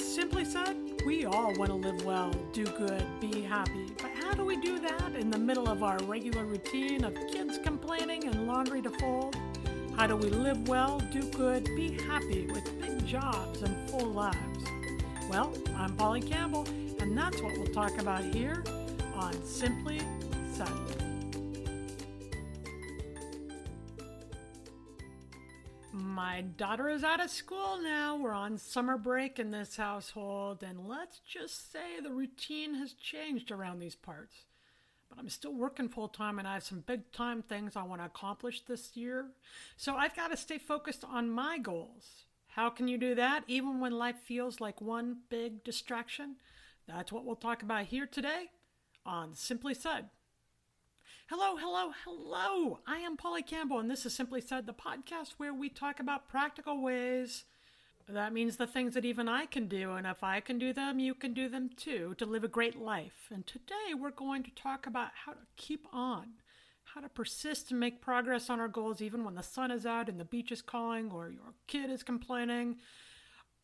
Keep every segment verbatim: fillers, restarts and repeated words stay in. Simply said, we all want to live well, do good, be happy. But how do we do that in the middle of our regular routine of kids complaining and laundry to fold? How do we live well, do good, be happy with big jobs and full lives? Well, I'm Polly Campbell, and that's what we'll talk about here on Simply Sunday. My daughter is out of school now. We're on summer break in this household, and let's just say the routine has changed around these parts. But I'm still working full-time, and I have some big-time things I want to accomplish this year. So I've got to stay focused on my goals. How can you do that even when life feels like one big distraction? That's what we'll talk about here today on Simply Said. Hello, hello, hello. I am Polly Campbell, and this is Simply Said, the podcast where we talk about practical ways. That means the things that even I can do, and if I can do them, you can do them too, to live a great life. And today we're going to talk about how to keep on, how to persist and make progress on our goals even when the sun is out and the beach is calling, or your kid is complaining,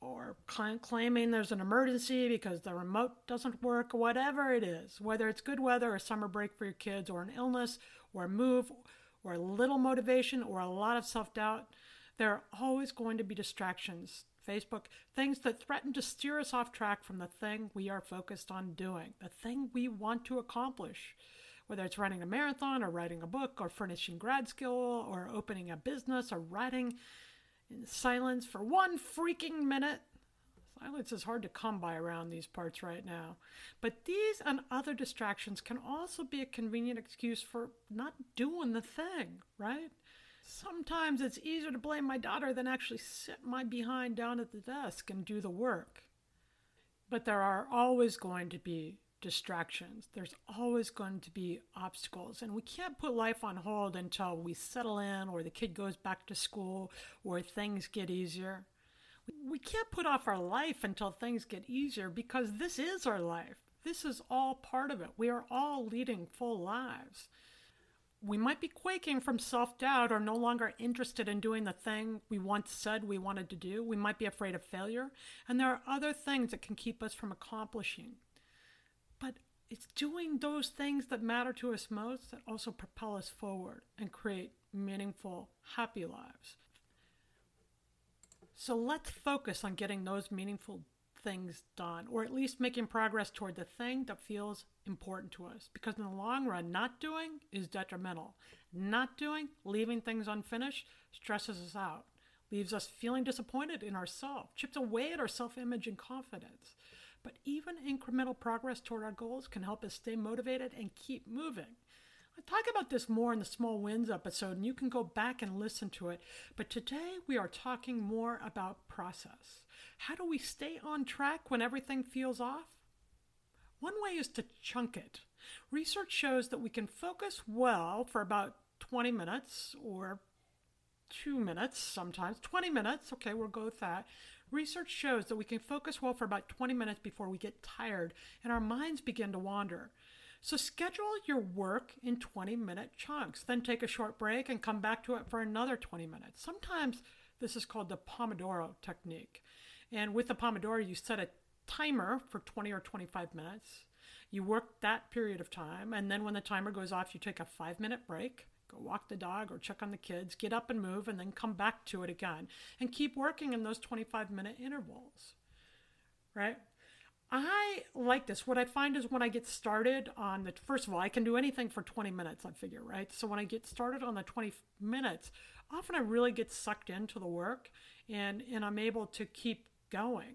or claiming there's an emergency because the remote doesn't work, whatever it is, whether it's good weather or summer break for your kids or an illness or a move or a little motivation or a lot of self-doubt, there are always going to be distractions. Facebook, things that threaten to steer us off track from the thing we are focused on doing, the thing we want to accomplish, whether it's running a marathon or writing a book or furnishing grad school or opening a business or writing in silence for one freaking minute. Silence is hard to come by around these parts right now. But these and other distractions can also be a convenient excuse for not doing the thing, right? Sometimes it's easier to blame my daughter than actually sit my behind down at the desk and do the work. But there are always going to be distractions. There's always going to be obstacles, and we can't put life on hold until we settle in or the kid goes back to school or things get easier. We can't put off our life until things get easier, because this is our life. This is all part of it. We are all leading full lives. We might be quaking from self-doubt or no longer interested in doing the thing we once said we wanted to do. We might be afraid of failure, and there are other things that can keep us from accomplishing. But it's doing those things that matter to us most that also propel us forward and create meaningful, happy lives. So let's focus on getting those meaningful things done, or at least making progress toward the thing that feels important to us. Because in the long run, not doing is detrimental. Not doing, leaving things unfinished, stresses us out, leaves us feeling disappointed in ourselves, chips away at our self-image and confidence. But even incremental progress toward our goals can help us stay motivated and keep moving. I talk about this more in the Small Wins episode, and you can go back and listen to it. But today we are talking more about process. How do we stay on track when everything feels off? One way is to chunk it. Research shows that we can focus well for about twenty minutes or two minutes sometimes. twenty minutes, okay, we'll go with that. Research shows that we can focus well for about twenty minutes before we get tired and our minds begin to wander. So schedule your work in twenty-minute chunks, then take a short break and come back to it for another twenty minutes. Sometimes this is called the Pomodoro technique. And with the Pomodoro, you set a timer for twenty or twenty-five minutes. You work that period of time, and then when the timer goes off, you take a five-minute break, go walk the dog or check on the kids, get up and move, and then come back to it again, and keep working in those twenty-five-minute intervals, right? I like this. What I find is when I get started on the, first of all, I can do anything for twenty minutes, I figure, right? So when I get started on the twenty minutes, often I really get sucked into the work and, and I'm able to keep going.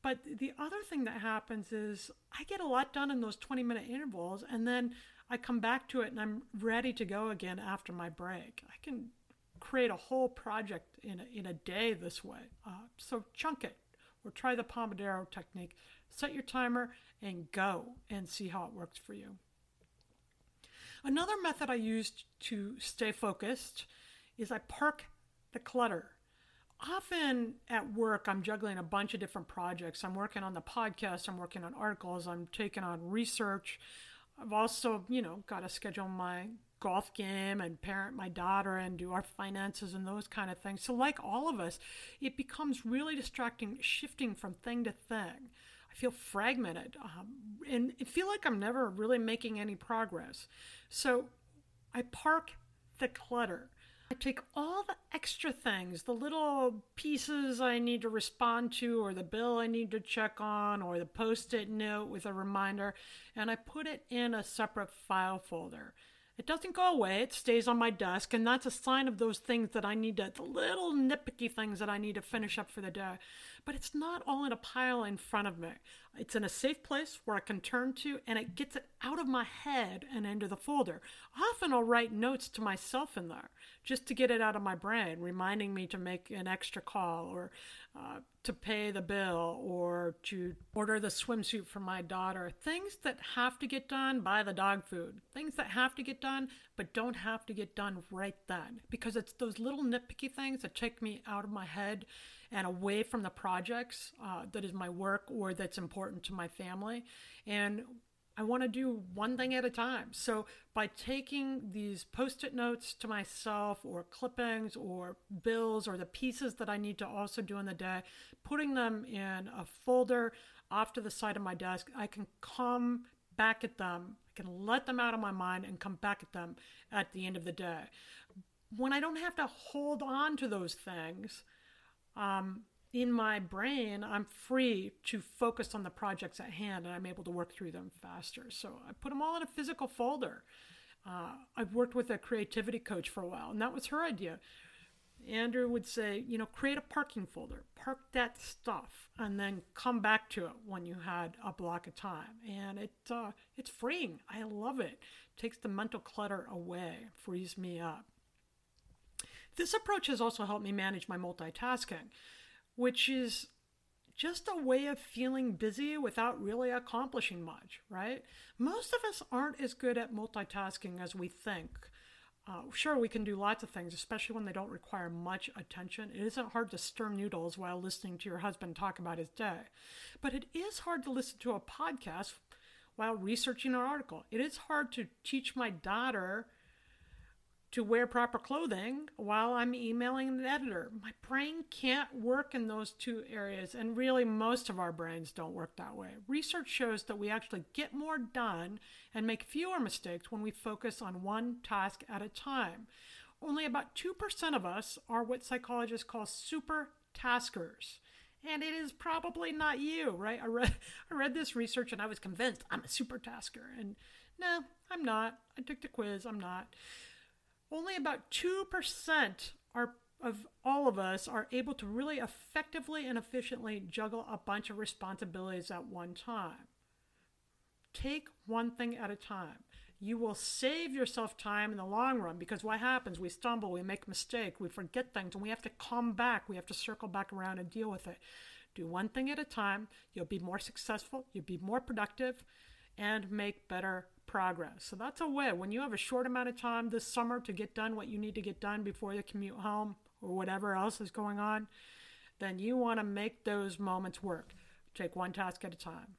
But the other thing that happens is I get a lot done in those twenty minute intervals, and then I come back to it and I'm ready to go again after my break. I can create a whole project in a, in a day this way. Uh, so chunk it, or try the Pomodoro technique. Set your timer and go and see how it works for you. Another method I used to stay focused is I park the clutter. Often at work, I'm juggling a bunch of different projects. I'm working on the podcast. I'm working on articles. I'm taking on research. I've also, you know, got to schedule my golf game and parent my daughter and do our finances and those kind of things. So like all of us, it becomes really distracting, shifting from thing to thing. I feel fragmented um, and I feel like I'm never really making any progress. So I park the clutter. I take all the extra things, the little pieces I need to respond to, or the bill I need to check on, or the post-it note with a reminder, and I put it in a separate file folder. It doesn't go away. It stays on my desk, and that's a sign of those things that I need to, the little nitpicky things that I need to finish up for the day. But it's not all in a pile in front of me. It's in a safe place where I can turn to, and it gets it out of my head and into the folder. Often I'll write notes to myself in there just to get it out of my brain, reminding me to make an extra call, or uh, to pay the bill, or to order the swimsuit for my daughter. Things that have to get done, buy the dog food. Things that have to get done, but don't have to get done right then. Because it's those little nitpicky things that take me out of my head and away from the projects uh, that is my work or that's important to my family. And I want to do one thing at a time. So by taking these post-it notes to myself, or clippings, or bills, or the pieces that I need to also do in the day, putting them in a folder off to the side of my desk, I can come back at them. I can let them out of my mind and come back at them at the end of the day. When I don't have to hold on to those things, um, in my brain, I'm free to focus on the projects at hand, and I'm able to work through them faster. So I put them all in a physical folder. Uh, I've worked with a creativity coach for a while, and that was her idea. Andrew would say, you know, create a parking folder, park that stuff, and then come back to it when you had a block of time. And it uh, it's freeing. I love it. It takes the mental clutter away, frees me up. This approach has also helped me manage my multitasking, which is just a way of feeling busy without really accomplishing much, right? Most of us aren't as good at multitasking as we think. Uh, sure, we can do lots of things, especially when they don't require much attention. It isn't hard to stir noodles while listening to your husband talk about his day. But it is hard to listen to a podcast while researching an article. It is hard to teach my daughter to wear proper clothing while I'm emailing an editor. My brain can't work in those two areas, and really most of our brains don't work that way. Research shows that we actually get more done and make fewer mistakes when we focus on one task at a time. Only about two percent of us are what psychologists call super taskers. And it is probably not you, right? I read, I read this research and I was convinced I'm a super tasker. And no, I'm not. I took the quiz. I'm not. Only about two percent are, of all of us are able to really effectively and efficiently juggle a bunch of responsibilities at one time. Take one thing at a time. You will save yourself time in the long run, because what happens? We stumble, we make mistakes, we forget things, and we have to come back. We have to circle back around and deal with it. Do one thing at a time. You'll be more successful. You'll be more productive and make better progress. So that's a way. When you have a short amount of time this summer to get done what you need to get done before the commute home or whatever else is going on, then you want to make those moments work. Take one task at a time.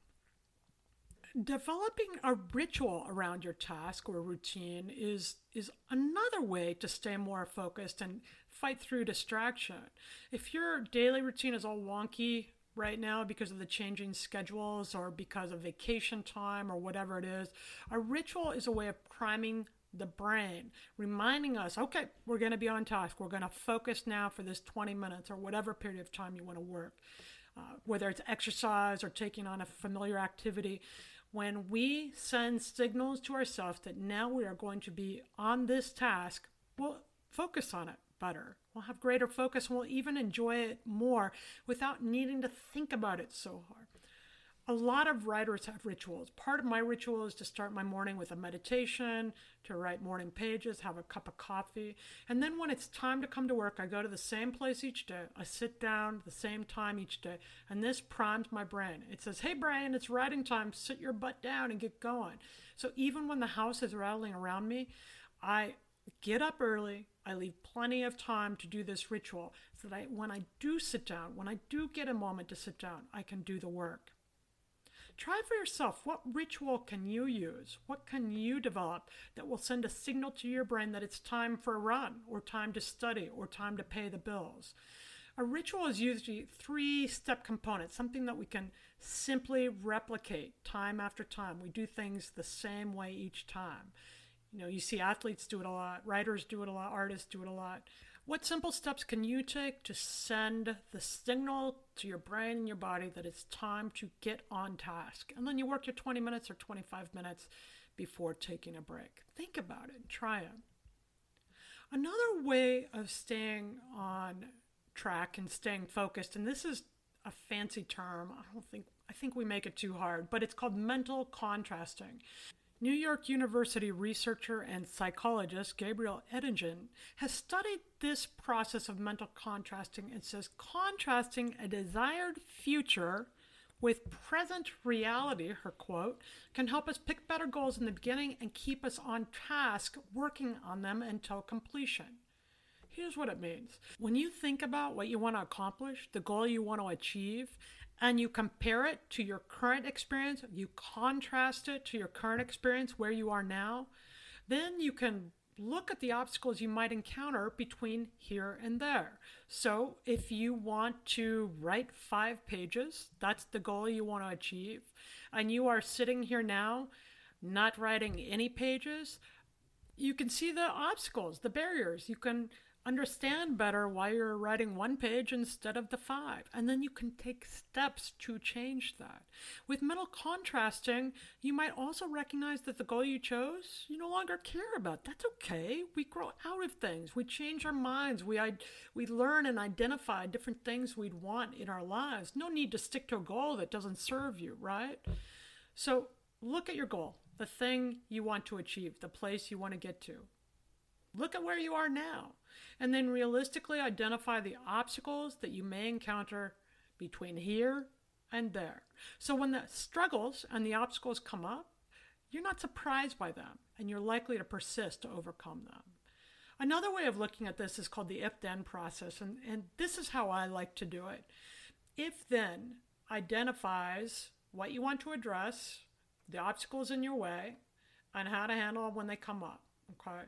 Developing a ritual around your task or routine is, is another way to stay more focused and fight through distraction. If your daily routine is all wonky, right now because of the changing schedules or because of vacation time or whatever it is. A ritual is a way of priming the brain, reminding us, okay, we're going to be on task. We're going to focus now for this twenty minutes or whatever period of time you want to work, uh, whether it's exercise or taking on a familiar activity. When we send signals to ourselves that now we are going to be on this task, we'll focus on it better. We'll have greater focus and we'll even enjoy it more without needing to think about it so hard. A lot of writers have rituals. Part of my ritual is to start my morning with a meditation, to write morning pages, have a cup of coffee. And then when it's time to come to work, I go to the same place each day. I sit down at the same time each day. And this primes my brain. It says, hey, Brian, it's writing time. Sit your butt down and get going. So even when the house is rattling around me, I get up early. I leave plenty of time to do this ritual so that I, when I do sit down, when I do get a moment to sit down, I can do the work. Try for yourself, what ritual can you use? What can you develop that will send a signal to your brain that it's time for a run or time to study or time to pay the bills? A ritual is usually three-step components, something that we can simply replicate time after time. We do things the same way each time. You know, you see athletes do it a lot, writers do it a lot, artists do it a lot. What simple steps can you take to send the signal to your brain and your body that it's time to get on task? And then you work your twenty minutes or twenty-five minutes before taking a break. Think about it and try it. Another way of staying on track and staying focused, and this is a fancy term. I don't think, I think we make it too hard, but it's called mental contrasting. New York University researcher and psychologist Gabriel Oettingen has studied this process of mental contrasting and says contrasting a desired future with present reality, her quote, can help us pick better goals in the beginning and keep us on task working on them until completion. Here's what it means. When you think about what you want to accomplish, the goal you want to achieve, and you compare it to your current experience, you contrast it to your current experience where you are now, then you can look at the obstacles you might encounter between here and there. So if you want to write five pages, that's the goal you want to achieve, and you are sitting here now not writing any pages, you can see the obstacles, the barriers. You can understand better why you're writing one page instead of the five. And then you can take steps to change that. With mental contrasting, you might also recognize that the goal you chose, you no longer care about. That's okay. We grow out of things. We change our minds. We we learn and identify different things we'd want in our lives. No need to stick to a goal that doesn't serve you, right? So look at your goal, the thing you want to achieve, the place you want to get to. Look at where you are now, and then realistically identify the obstacles that you may encounter between here and there. So when the struggles and the obstacles come up, you're not surprised by them, and you're likely to persist to overcome them. Another way of looking at this is called the if-then process, and, and this is how I like to do it. If-then identifies what you want to address, the obstacles in your way, and how to handle them when they come up, okay?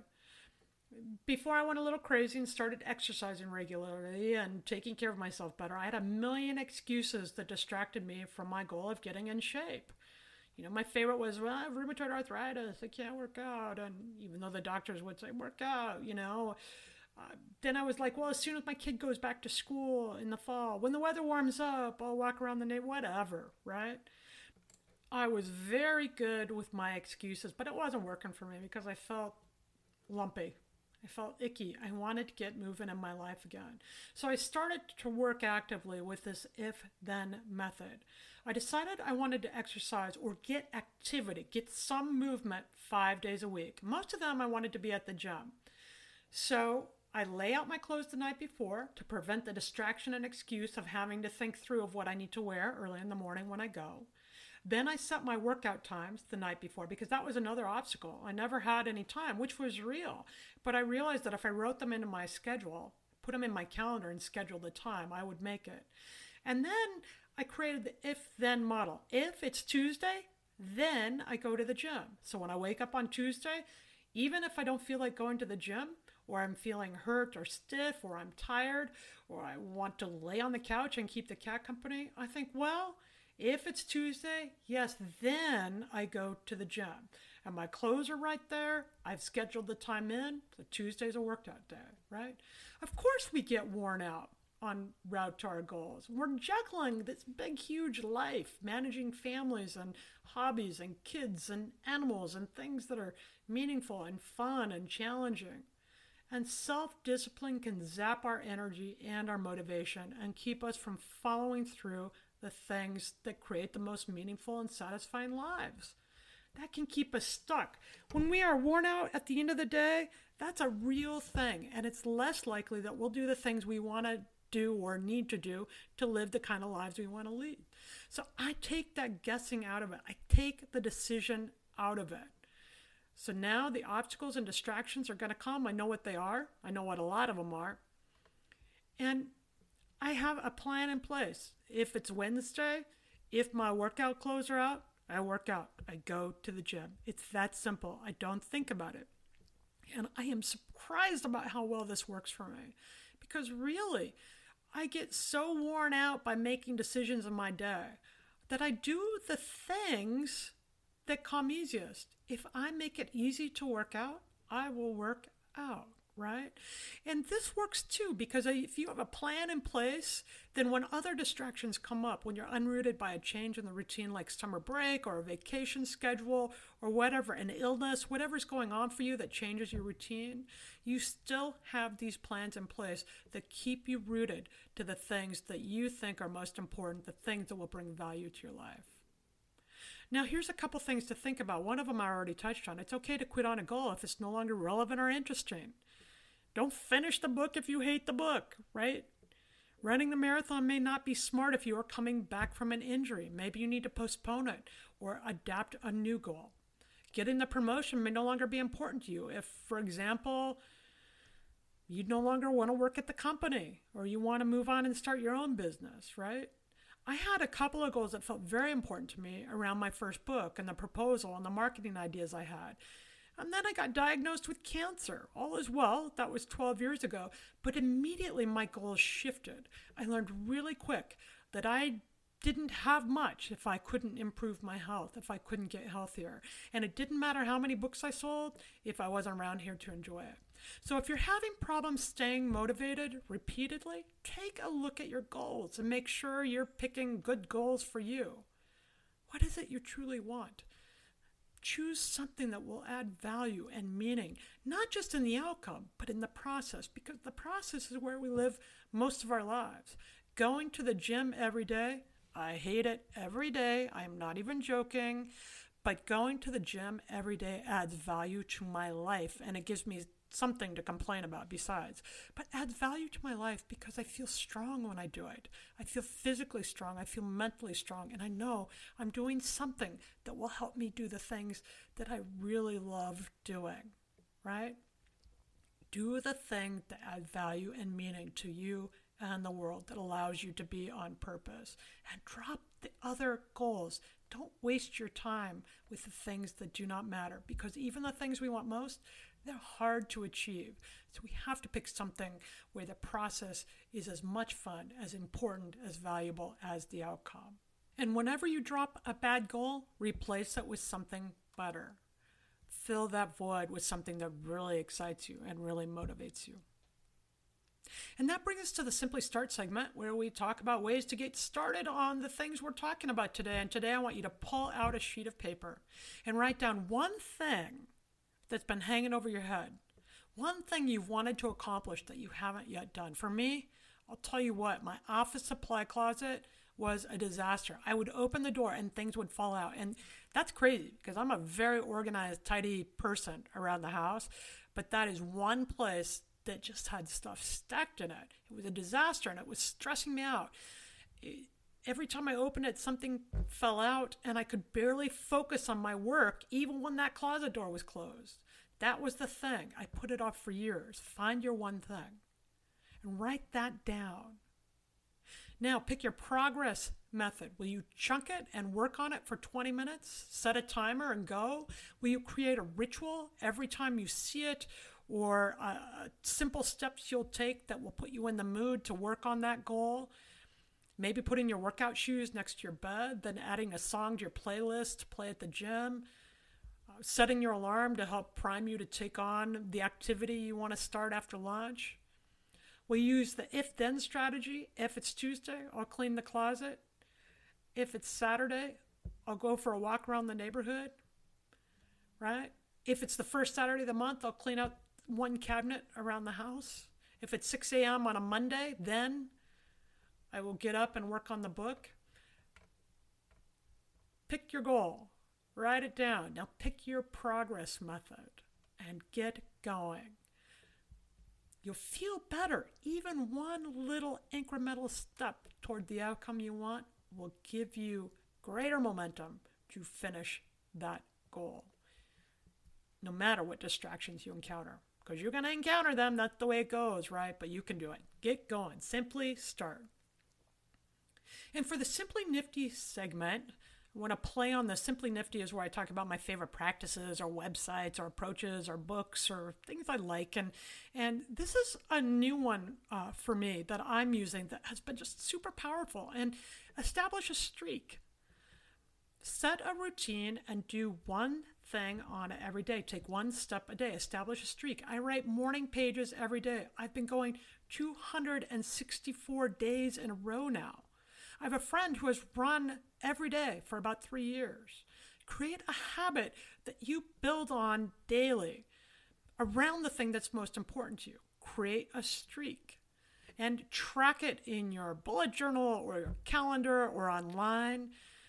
Before I went a little crazy and started exercising regularly and taking care of myself better, I had a million excuses that distracted me from my goal of getting in shape. You know, my favorite was, well, I have rheumatoid arthritis, I can't work out. And even though the doctors would say, work out, you know. Uh, then I was like, well, as soon as my kid goes back to school in the fall, when the weather warms up, I'll walk around the neighborhood, whatever, right? I was very good with my excuses, but it wasn't working for me because I felt lumpy. I felt icky. I wanted to get moving in my life again. So I started to work actively with this if-then method. I decided I wanted to exercise or get activity, get some movement five days a week. Most of them I wanted to be at the gym. So I lay out my clothes the night before to prevent the distraction and excuse of having to think through of what I need to wear early in the morning when I go. Then I set my workout times the night before because that was another obstacle. I never had any time, which was real. But I realized that if I wrote them into my schedule, put them in my calendar and scheduled the time, I would make it. And then I created the if-then model. If it's Tuesday, then I go to the gym. So when I wake up on Tuesday, even if I don't feel like going to the gym, or I'm feeling hurt or stiff, or I'm tired, or I want to lay on the couch and keep the cat company, I think, well, if it's Tuesday, yes, then I go to the gym. And my clothes are right there. I've scheduled the time in. So Tuesday's a workout day, right? Of course we get worn out on route to our goals. We're juggling this big, huge life, managing families and hobbies and kids and animals and things that are meaningful and fun and challenging. And self-discipline can zap our energy and our motivation and keep us from following through the things that create the most meaningful and satisfying lives. That can keep us stuck. When we are worn out at the end of the day, that's a real thing. And it's less likely that we'll do the things we want to do or need to do to live the kind of lives we want to lead. So I take that guessing out of it. I take the decision out of it. So now the obstacles and distractions are going to come. I know what they are. I know what a lot of them are. And I have a plan in place. If it's Wednesday, if my workout clothes are out, I work out. I go to the gym. It's that simple. I don't think about it. And I am surprised about how well this works for me. Because really, I get so worn out by making decisions in my day that I do the things that come easiest. If I make it easy to work out, I will work out, right? And this works too, because if you have a plan in place, then when other distractions come up, when you're unrooted by a change in the routine like summer break or a vacation schedule or whatever, an illness, whatever's going on for you that changes your routine, you still have these plans in place that keep you rooted to the things that you think are most important, the things that will bring value to your life. Now, here's a couple things to think about. One of them I already touched on. It's okay to quit on a goal if it's no longer relevant or interesting. Don't finish the book if you hate the book, right? Running the marathon may not be smart if you are coming back from an injury. Maybe you need to postpone it or adapt a new goal. Getting the promotion may no longer be important to you if, for example, you no longer want to work at the company or you want to move on and start your own business, right? I had a couple of goals that felt very important to me around my first book and the proposal and the marketing ideas I had. And then I got diagnosed with cancer. All is well. That was twelve years ago. But immediately my goals shifted. I learned really quick that I didn't have much if I couldn't improve my health, if I couldn't get healthier. And it didn't matter how many books I sold if I wasn't around here to enjoy it. So if you're having problems staying motivated repeatedly, take a look at your goals and make sure you're picking good goals for you. What is it you truly want? Choose something that will add value and meaning, not just in the outcome, but in the process, because the process is where we live most of our lives. Going to the gym every day, I hate it every day, I'm not even joking, but going to the gym every day adds value to my life, and it gives me something to complain about besides, but adds value to my life because I feel strong when I do it. I feel physically strong. I feel mentally strong. And I know I'm doing something that will help me do the things that I really love doing, right? Do the thing that adds value and meaning to you and the world that allows you to be on purpose. And drop the other goals. Don't waste your time with the things that do not matter, because even the things we want most, they're hard to achieve. So we have to pick something where the process is as much fun, as important, as valuable as the outcome. And whenever you drop a bad goal, replace it with something better. Fill that void with something that really excites you and really motivates you. And that brings us to the Simply Start segment, where we talk about ways to get started on the things we're talking about today. And today I want you to pull out a sheet of paper and write down one thing that's been hanging over your head. One thing you've wanted to accomplish that you haven't yet done. For me, I'll tell you what, my office supply closet was a disaster. I would open the door and things would fall out. And that's crazy because I'm a very organized, tidy person around the house. But that is one place that just had stuff stacked in it. It was a disaster and it was stressing me out. It, Every time I opened it, something fell out and I could barely focus on my work even when that closet door was closed. That was the thing. I put it off for years. Find your one thing and write that down. Now, pick your progress method. Will you chunk it and work on it for twenty minutes? Set a timer and go? Will you create a ritual every time you see it? or uh, simple steps you'll take that will put you in the mood to work on that goal. Maybe putting your workout shoes next to your bed, then adding a song to your playlist to play at the gym, uh, setting your alarm to help prime you to take on the activity you want to start after lunch. We use the if-then strategy. If it's Tuesday, I'll clean the closet. If it's Saturday, I'll go for a walk around the neighborhood, right? If it's the first Saturday of the month, I'll clean out one cabinet around the house. If it's six a.m. on a Monday, then I will get up and work on the book. Pick your goal. Write it down. Now pick your progress method and get going. You'll feel better. Even one little incremental step toward the outcome you want will give you greater momentum to finish that goal, no matter what distractions you encounter, because you're going to encounter them. That's the way it goes, right? But you can do it. Get going. Simply start. And for the Simply Nifty segment, I want to play on the Simply Nifty is where I talk about my favorite practices or websites or approaches or books or things I like. And and this is a new one uh, for me that I'm using that has been just super powerful. And establish a streak. Set a routine and do one thing on it every day. Take one step a day. Establish a streak. I write morning pages every day. I've been going two hundred sixty-four days in a row now. I have a friend who has run every day for about three years. Create a habit that you build on daily around the thing that's most important to you. Create a streak and track it in your bullet journal or your calendar or online,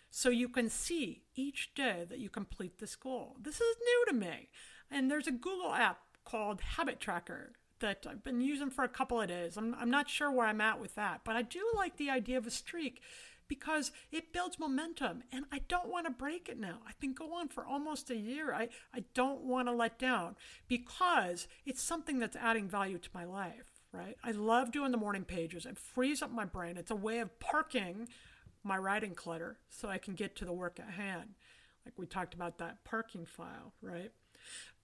so you can see each day that you complete this goal. This is new to me. And there's a Google app called Habit Tracker that I've been using for a couple of days. I'm, I'm not sure where I'm at with that, but I do like the idea of a streak because it builds momentum, and I don't want to break it now. I've been going for almost a year. I, I don't want to let down because it's something that's adding value to my life, right? I love doing the morning pages. It frees up my brain. It's a way of parking my writing clutter so I can get to the work at hand. Like we talked about that parking file, right?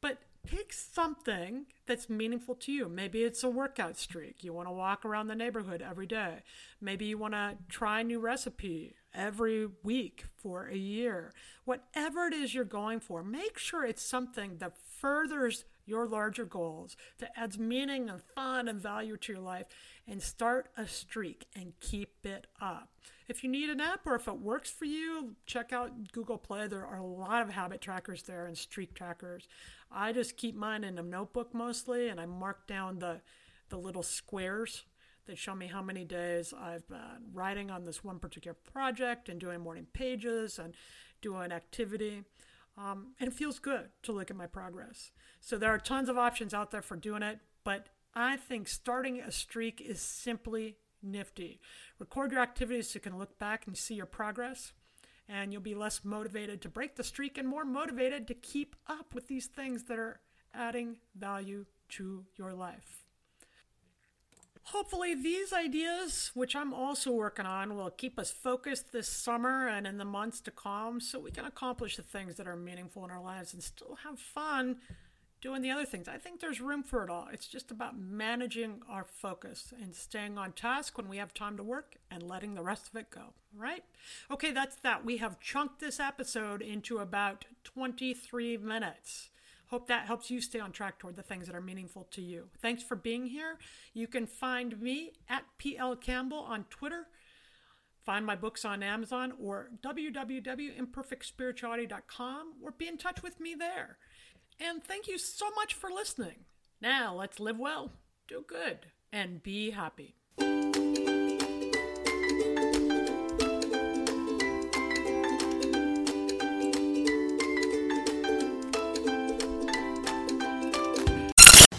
But pick something that's meaningful to you. Maybe it's a workout streak. You want to walk around the neighborhood every day. Maybe you want to try a new recipe every week for a year. Whatever it is you're going for, make sure it's something that furthers your larger goals, that adds meaning and fun and value to your life, and start a streak and keep it up. If you need an app or if it works for you, check out Google Play. There are a lot of habit trackers there and streak trackers. I just keep mine in a notebook mostly, and I mark down the, the little squares that show me how many days I've been writing on this one particular project and doing morning pages and doing activity. Um, and it feels good to look at my progress. So there are tons of options out there for doing it, but I think starting a streak is simply nifty. Record your activities so you can look back and see your progress, and you'll be less motivated to break the streak and more motivated to keep up with these things that are adding value to your life. Hopefully these ideas, which I'm also working on, will keep us focused this summer and in the months to come so we can accomplish the things that are meaningful in our lives and still have fun doing the other things. I think there's room for it all. It's just about managing our focus and staying on task when we have time to work and letting the rest of it go, right? Okay, that's that. We have chunked this episode into about twenty-three minutes. Hope that helps you stay on track toward the things that are meaningful to you. Thanks for being here. You can find me at P L Campbell on Twitter. Find my books on Amazon or w w w dot imperfect spirituality dot com, or be in touch with me there. And thank you so much for listening. Now let's live well, do good, and be happy.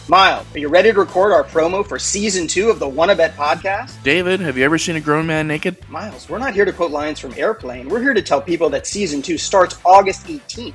Miles, are you ready to record our promo for Season two of the Wanna Bet podcast? David, have you ever seen a grown man naked? Miles, we're not here to quote lines from Airplane. We're here to tell people that Season two starts August eighteenth.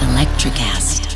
Electracast.